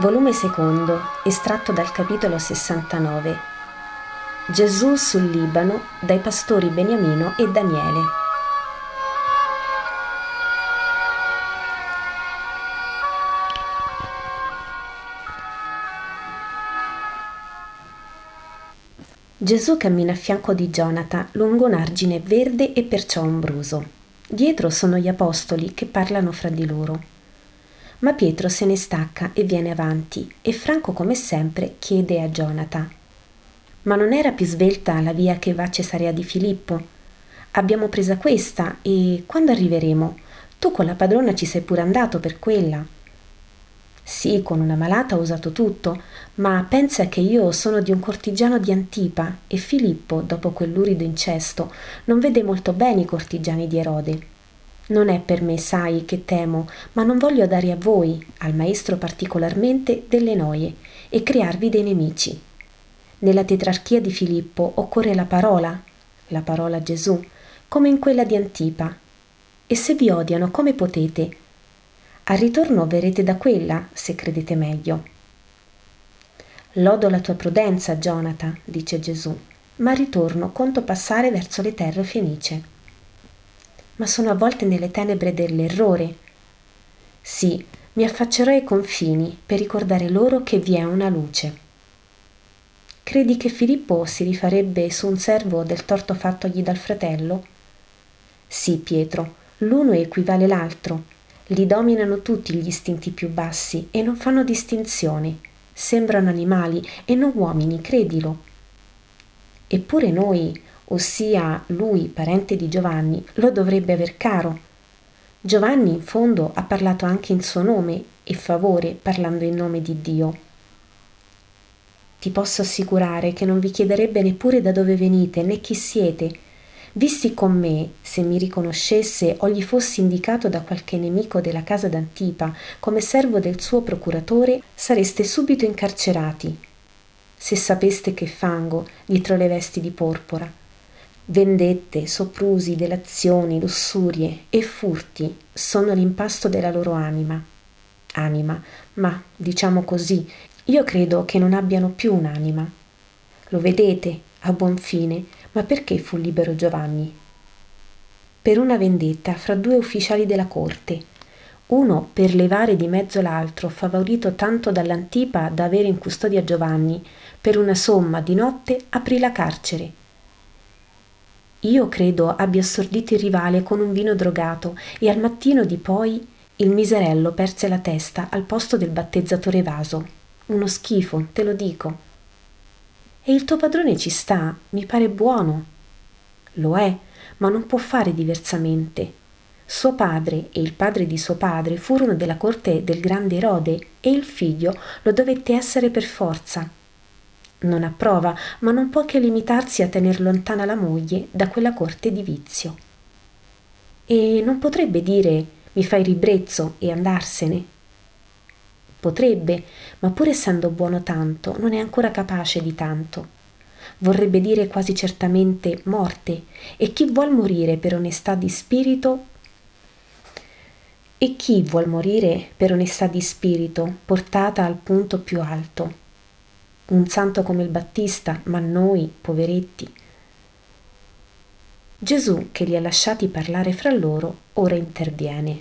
Volume secondo, estratto dal capitolo 69. Gesù sul Libano, dai pastori Beniamino e Daniele. Gesù cammina a fianco di Jonata lungo un argine verde e perciò ombroso. Dietro sono gli apostoli che parlano fra di loro. Ma Pietro se ne stacca e viene avanti, e Franco, come sempre, chiede a Jonata: ma non era più svelta la via che va a Cesarea di Filippo? Abbiamo presa questa, e quando arriveremo? Tu con la padrona ci sei pure andato per quella. Sì, con una malata ho usato tutto, ma pensa che io sono di un cortigiano di Antipa, e Filippo, dopo quell'urido incesto, non vede molto bene i cortigiani di Erode. Non è per me, sai, che temo, ma non voglio dare a voi, al maestro particolarmente, delle noie e crearvi dei nemici. Nella tetrarchia di Filippo occorre la parola Gesù, come in quella di Antipa. E se vi odiano, come potete? Al ritorno verrete da quella, se credete meglio. Lodo la tua prudenza, Jonata, dice Gesù, ma al ritorno conto passare verso le terre fenicie. Ma sono avvolte nelle tenebre dell'errore. Sì, mi affaccerò ai confini per ricordare loro che vi è una luce. Credi che Filippo si rifarebbe su un servo del torto fattogli dal fratello? Sì, Pietro, l'uno equivale l'altro. Li dominano tutti gli istinti più bassi e non fanno distinzione. Sembrano animali e non uomini, credilo. Eppure noi, ossia lui, parente di Giovanni, lo dovrebbe aver caro. Giovanni, in fondo, ha parlato anche in suo nome e favore, parlando in nome di Dio. Ti posso assicurare che non vi chiederebbe neppure da dove venite, né chi siete. Visti con me, se mi riconoscesse o gli fossi indicato da qualche nemico della casa d'Antipa, come servo del suo procuratore, sareste subito incarcerati. Se sapeste che fango dietro le vesti di porpora. Vendette, soprusi, delazioni, lussurie e furti sono l'impasto della loro anima. Anima, ma, diciamo così, io credo che non abbiano più un'anima. Lo vedete, a buon fine, ma perché fu libero Giovanni? Per una vendetta fra due ufficiali della corte. Uno per levare di mezzo l'altro, favorito tanto dall'Antipa da avere in custodia Giovanni, per una somma di notte aprì la carcere. Io credo abbia assordito il rivale con un vino drogato e al mattino di poi il miserello perse la testa al posto del battezzatore Vaso. Uno schifo, te lo dico. E il tuo padrone ci sta, mi pare buono. Lo è, ma non può fare diversamente. Suo padre e il padre di suo padre furono della corte del grande Erode e il figlio lo dovette essere per forza. Non approva, ma non può che limitarsi a tener lontana la moglie da quella corte di vizio. E non potrebbe dire mi fai ribrezzo e andarsene? Potrebbe, ma pur essendo buono tanto, non è ancora capace di tanto. Vorrebbe dire quasi certamente morte, e chi vuol morire per onestà di spirito? E chi vuol morire per onestà di spirito portata al punto più alto? Un santo come il Battista, ma noi, poveretti. Gesù, che li ha lasciati parlare fra loro, ora interviene.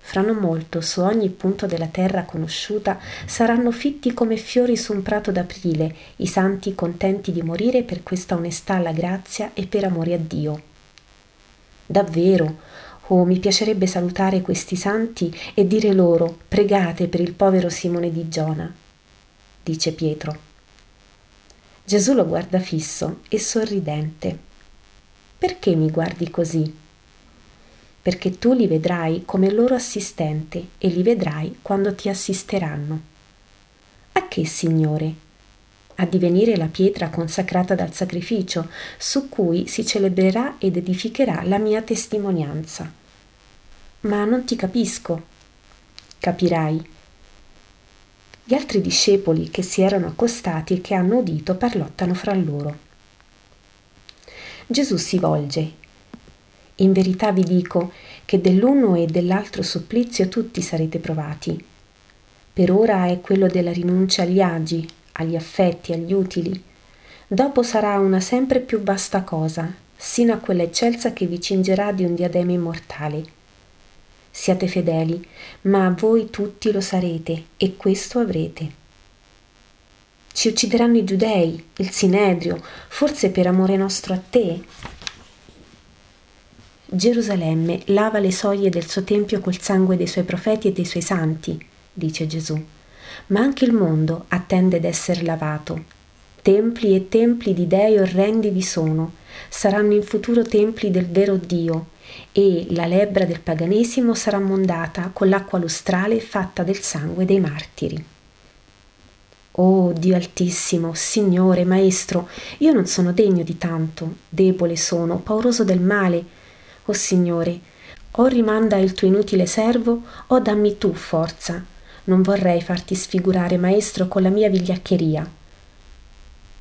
Fra non molto, su ogni punto della terra conosciuta, saranno fitti come fiori su un prato d'aprile, i santi contenti di morire per questa onestà alla grazia e per amore a Dio. Davvero, oh, mi piacerebbe salutare questi santi e dire loro: pregate per il povero Simone di Giona, dice Pietro. Gesù lo guarda fisso e sorridente. Perché mi guardi così? Perché tu li vedrai come loro assistente e li vedrai quando ti assisteranno. A che, Signore? A divenire la pietra consacrata dal sacrificio, su cui si celebrerà ed edificherà la mia testimonianza. Ma non ti capisco. Capirai. Gli altri discepoli che si erano accostati e che hanno udito parlottano fra loro. Gesù si volge. In verità vi dico che dell'uno e dell'altro supplizio tutti sarete provati. Per ora è quello della rinuncia agli agi, agli affetti, agli utili. Dopo sarà una sempre più vasta cosa, sino a quella eccelsa che vi cingerà di un diadema immortale. Siate fedeli, ma voi tutti lo sarete, e questo avrete. Ci uccideranno i giudei, il Sinedrio, forse per amore nostro a te. Gerusalemme lava le soglie del suo tempio col sangue dei suoi profeti e dei suoi santi, dice Gesù, ma anche il mondo attende d'essere lavato. Templi e templi di dei orrendi vi sono, saranno in futuro templi del vero Dio, e la lebbra del paganesimo sarà mondata con l'acqua lustrale fatta del sangue dei martiri. Oh Dio Altissimo, Signore, Maestro, io non sono degno di tanto, debole sono, pauroso del male. Oh Signore, o rimanda il tuo inutile servo, o dammi tu forza. Non vorrei farti sfigurare, Maestro, con la mia vigliaccheria.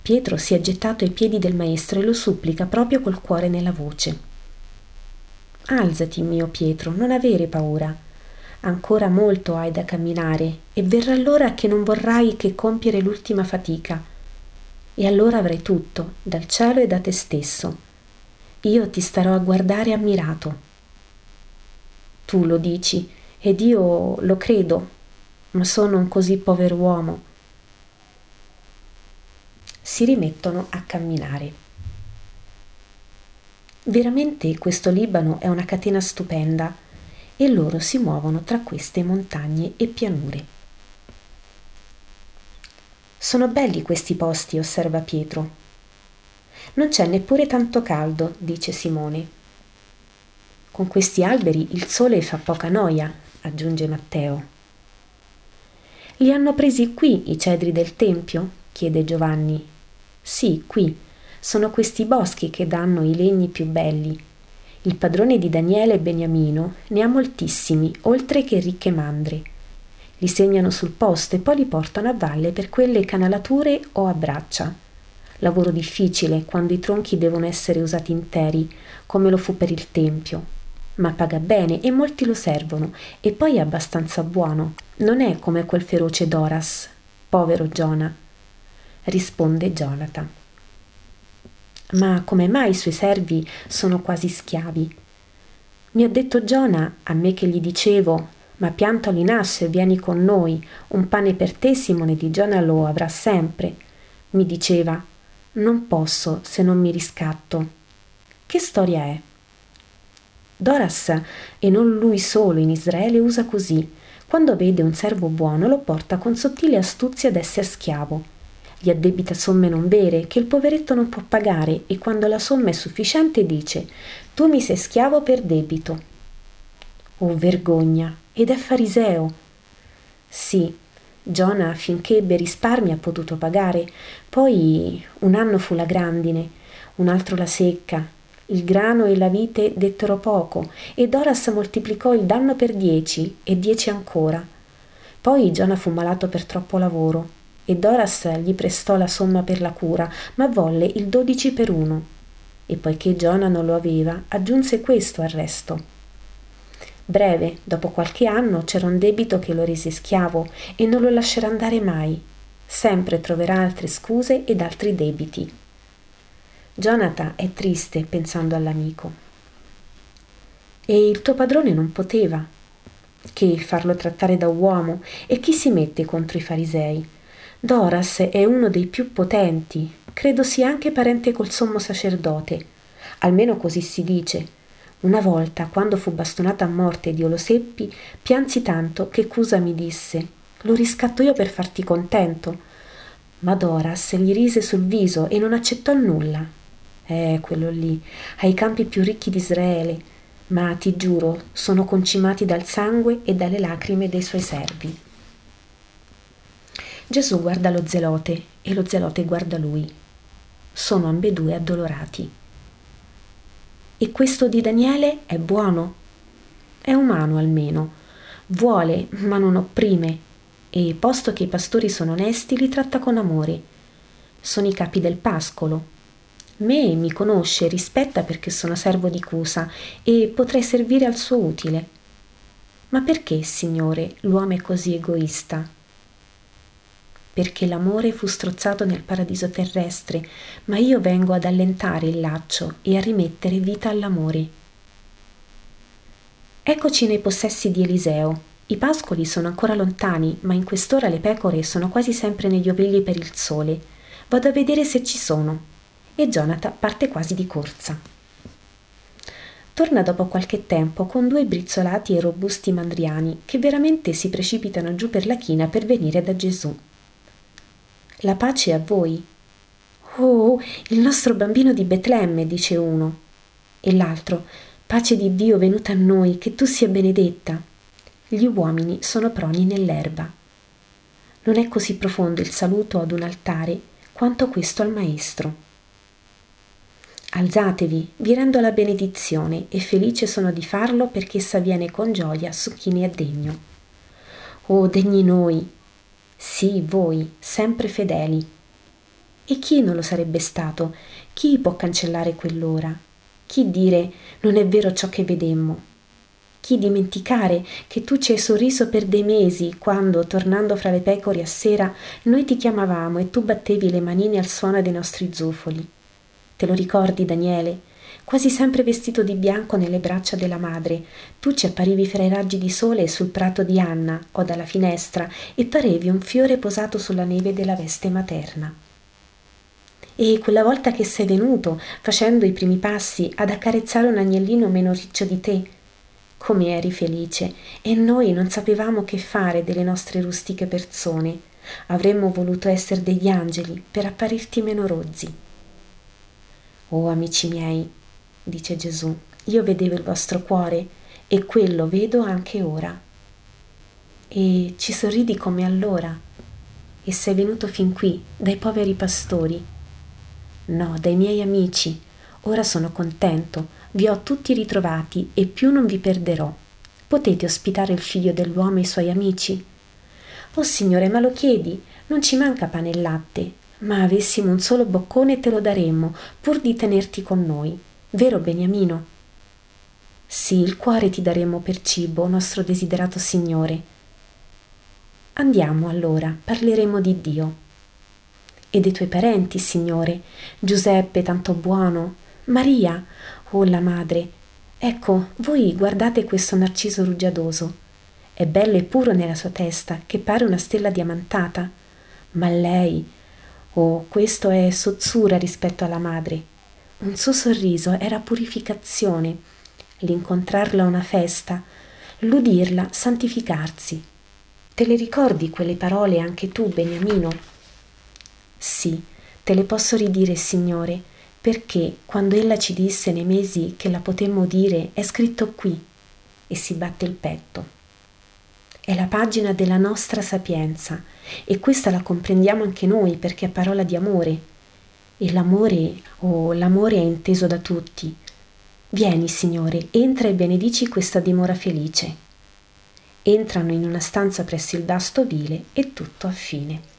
Pietro si è gettato ai piedi del maestro e lo supplica proprio col cuore nella voce. Alzati, mio Pietro, non avere paura. Ancora molto hai da camminare e verrà l'ora che non vorrai che compiere l'ultima fatica. E allora avrai tutto, dal cielo e da te stesso. Io ti starò a guardare ammirato. Tu lo dici ed io lo credo, ma sono un così povero uomo. Si rimettono a camminare. Veramente questo Libano è una catena stupenda e loro si muovono tra queste montagne e pianure. Sono belli questi posti, osserva Pietro. Non c'è neppure tanto caldo, dice Simone. Con questi alberi il sole fa poca noia, aggiunge Matteo. Li hanno presi qui i cedri del tempio? Chiede Giovanni. Sì, qui. Sono questi boschi che danno i legni più belli. Il padrone di Daniele e Beniamino ne ha moltissimi, oltre che ricche mandrie. Li segnano sul posto e poi li portano a valle per quelle canalature o a braccia. Lavoro difficile quando i tronchi devono essere usati interi, come lo fu per il tempio. Ma paga bene e molti lo servono, e poi è abbastanza buono. Non è come quel feroce Doras. Povero Giona. Risponde Jonata. Ma come mai i suoi servi sono quasi schiavi? Mi ha detto Giona, a me che gli dicevo, ma piantalo in asso e vieni con noi, un pane per te Simone di Giona lo avrà sempre. Mi diceva, non posso se non mi riscatto. Che storia è? Doras, e non lui solo in Israele, usa così. Quando vede un servo buono lo porta con sottile astuzia ad essere schiavo. Gli addebita somme non vere che il poveretto non può pagare e quando la somma è sufficiente dice «Tu mi sei schiavo per debito». Oh vergogna! Ed è fariseo! Sì, Giona finché ebbe risparmi ha potuto pagare, poi un anno fu la grandine, un altro la secca, il grano e la vite dettero poco e Doras moltiplicò il danno per 10 e 10 ancora. Poi Giona fu malato per troppo lavoro. E Doras gli prestò la somma per la cura, ma volle il 12 per 1. E poiché Giona non lo aveva, aggiunse questo al resto. Breve, dopo qualche anno, c'era un debito che lo rese schiavo e non lo lascerà andare mai. Sempre troverà altre scuse ed altri debiti. Jonata è triste pensando all'amico. E il tuo padrone non poteva che farlo trattare da uomo, e chi si mette contro i farisei? Doras è uno dei più potenti, credo sia anche parente col sommo sacerdote, almeno così si dice. Una volta, quando fu bastonato a morte ed io lo seppi, piansi tanto che Cusa mi disse, lo riscatto io per farti contento. Ma Doras gli rise sul viso e non accettò nulla. Quello lì, ai campi più ricchi di Israele, ma ti giuro, sono concimati dal sangue e dalle lacrime dei suoi servi. Gesù guarda lo zelote e lo zelote guarda lui. Sono ambedue addolorati. E questo di Daniele è buono, è umano almeno, vuole ma non opprime e posto che i pastori sono onesti li tratta con amore. Sono i capi del pascolo. Me mi conosce e rispetta perché sono servo di Cusa e potrei servire al suo utile. Ma perché, Signore, l'uomo è così egoista? perché l'amore fu strozzato nel paradiso terrestre, ma io vengo ad allentare il laccio e a rimettere vita all'amore. Eccoci nei possessi di Eliseo. I pascoli sono ancora lontani, ma in quest'ora le pecore sono quasi sempre negli ovigli per il sole. Vado a vedere se ci sono. E Jonata parte quasi di corsa. Torna dopo qualche tempo con due brizzolati e robusti mandriani che veramente si precipitano giù per la china per venire da Gesù. La pace a voi. Oh, il nostro bambino di Betlemme, dice uno. E l'altro, pace di Dio venuta a noi, che tu sia benedetta. Gli uomini sono proni nell'erba. Non è così profondo il saluto ad un altare quanto questo al Maestro. Alzatevi, vi rendo la benedizione e felice sono di farlo perché essa viene con gioia su chi ne è degno. Oh, degni noi! Sì, voi, sempre fedeli. E chi non lo sarebbe stato? Chi può cancellare quell'ora? Chi dire non è vero ciò che vedemmo? Chi dimenticare che tu ci hai sorriso per dei mesi quando, tornando fra le pecore a sera, noi ti chiamavamo e tu battevi le manine al suono dei nostri zufoli? Te lo ricordi, Daniele? Quasi sempre vestito di bianco nelle braccia della madre, tu ci apparivi fra i raggi di sole sul prato di Anna o dalla finestra e parevi un fiore posato sulla neve della veste materna. E quella volta che sei venuto, facendo i primi passi, ad accarezzare un agnellino meno riccio di te, come eri felice, e noi non sapevamo che fare delle nostre rustiche persone. Avremmo voluto essere degli angeli per apparirti meno rozzi. «Oh, amici miei», dice Gesù, «io vedevo il vostro cuore e quello vedo anche ora». E ci sorridi come allora, e sei venuto fin qui, dai poveri pastori. «No, dai miei amici, ora sono contento, vi ho tutti ritrovati e più non vi perderò. Potete ospitare il figlio dell'uomo e i suoi amici? Oh, Signore, ma lo chiedi, non ci manca pane e latte». Ma avessimo un solo boccone te lo daremmo, pur di tenerti con noi. Vero, Beniamino? Sì, il cuore ti daremmo per cibo, nostro desiderato Signore. Andiamo allora, parleremo di Dio. E dei tuoi parenti, Signore, Giuseppe tanto buono, Maria, oh la madre. Ecco, voi guardate questo narciso rugiadoso. È bello e puro nella sua testa, che pare una stella diamantata. Ma lei... Oh, questo è sozzura rispetto alla madre. Un suo sorriso era purificazione, l'incontrarla a una festa, l'udirla santificarsi. Te le ricordi quelle parole anche tu, Beniamino? Sì, te le posso ridire, Signore, perché quando ella ci disse nei mesi che la potemmo udire è scritto qui, e si batte il petto. È la pagina della nostra sapienza e questa la comprendiamo anche noi perché è parola di amore. E l'amore, oh, l'amore è inteso da tutti. Vieni, Signore, entra e benedici questa dimora felice. Entrano in una stanza presso il vasto vile e tutto a fine.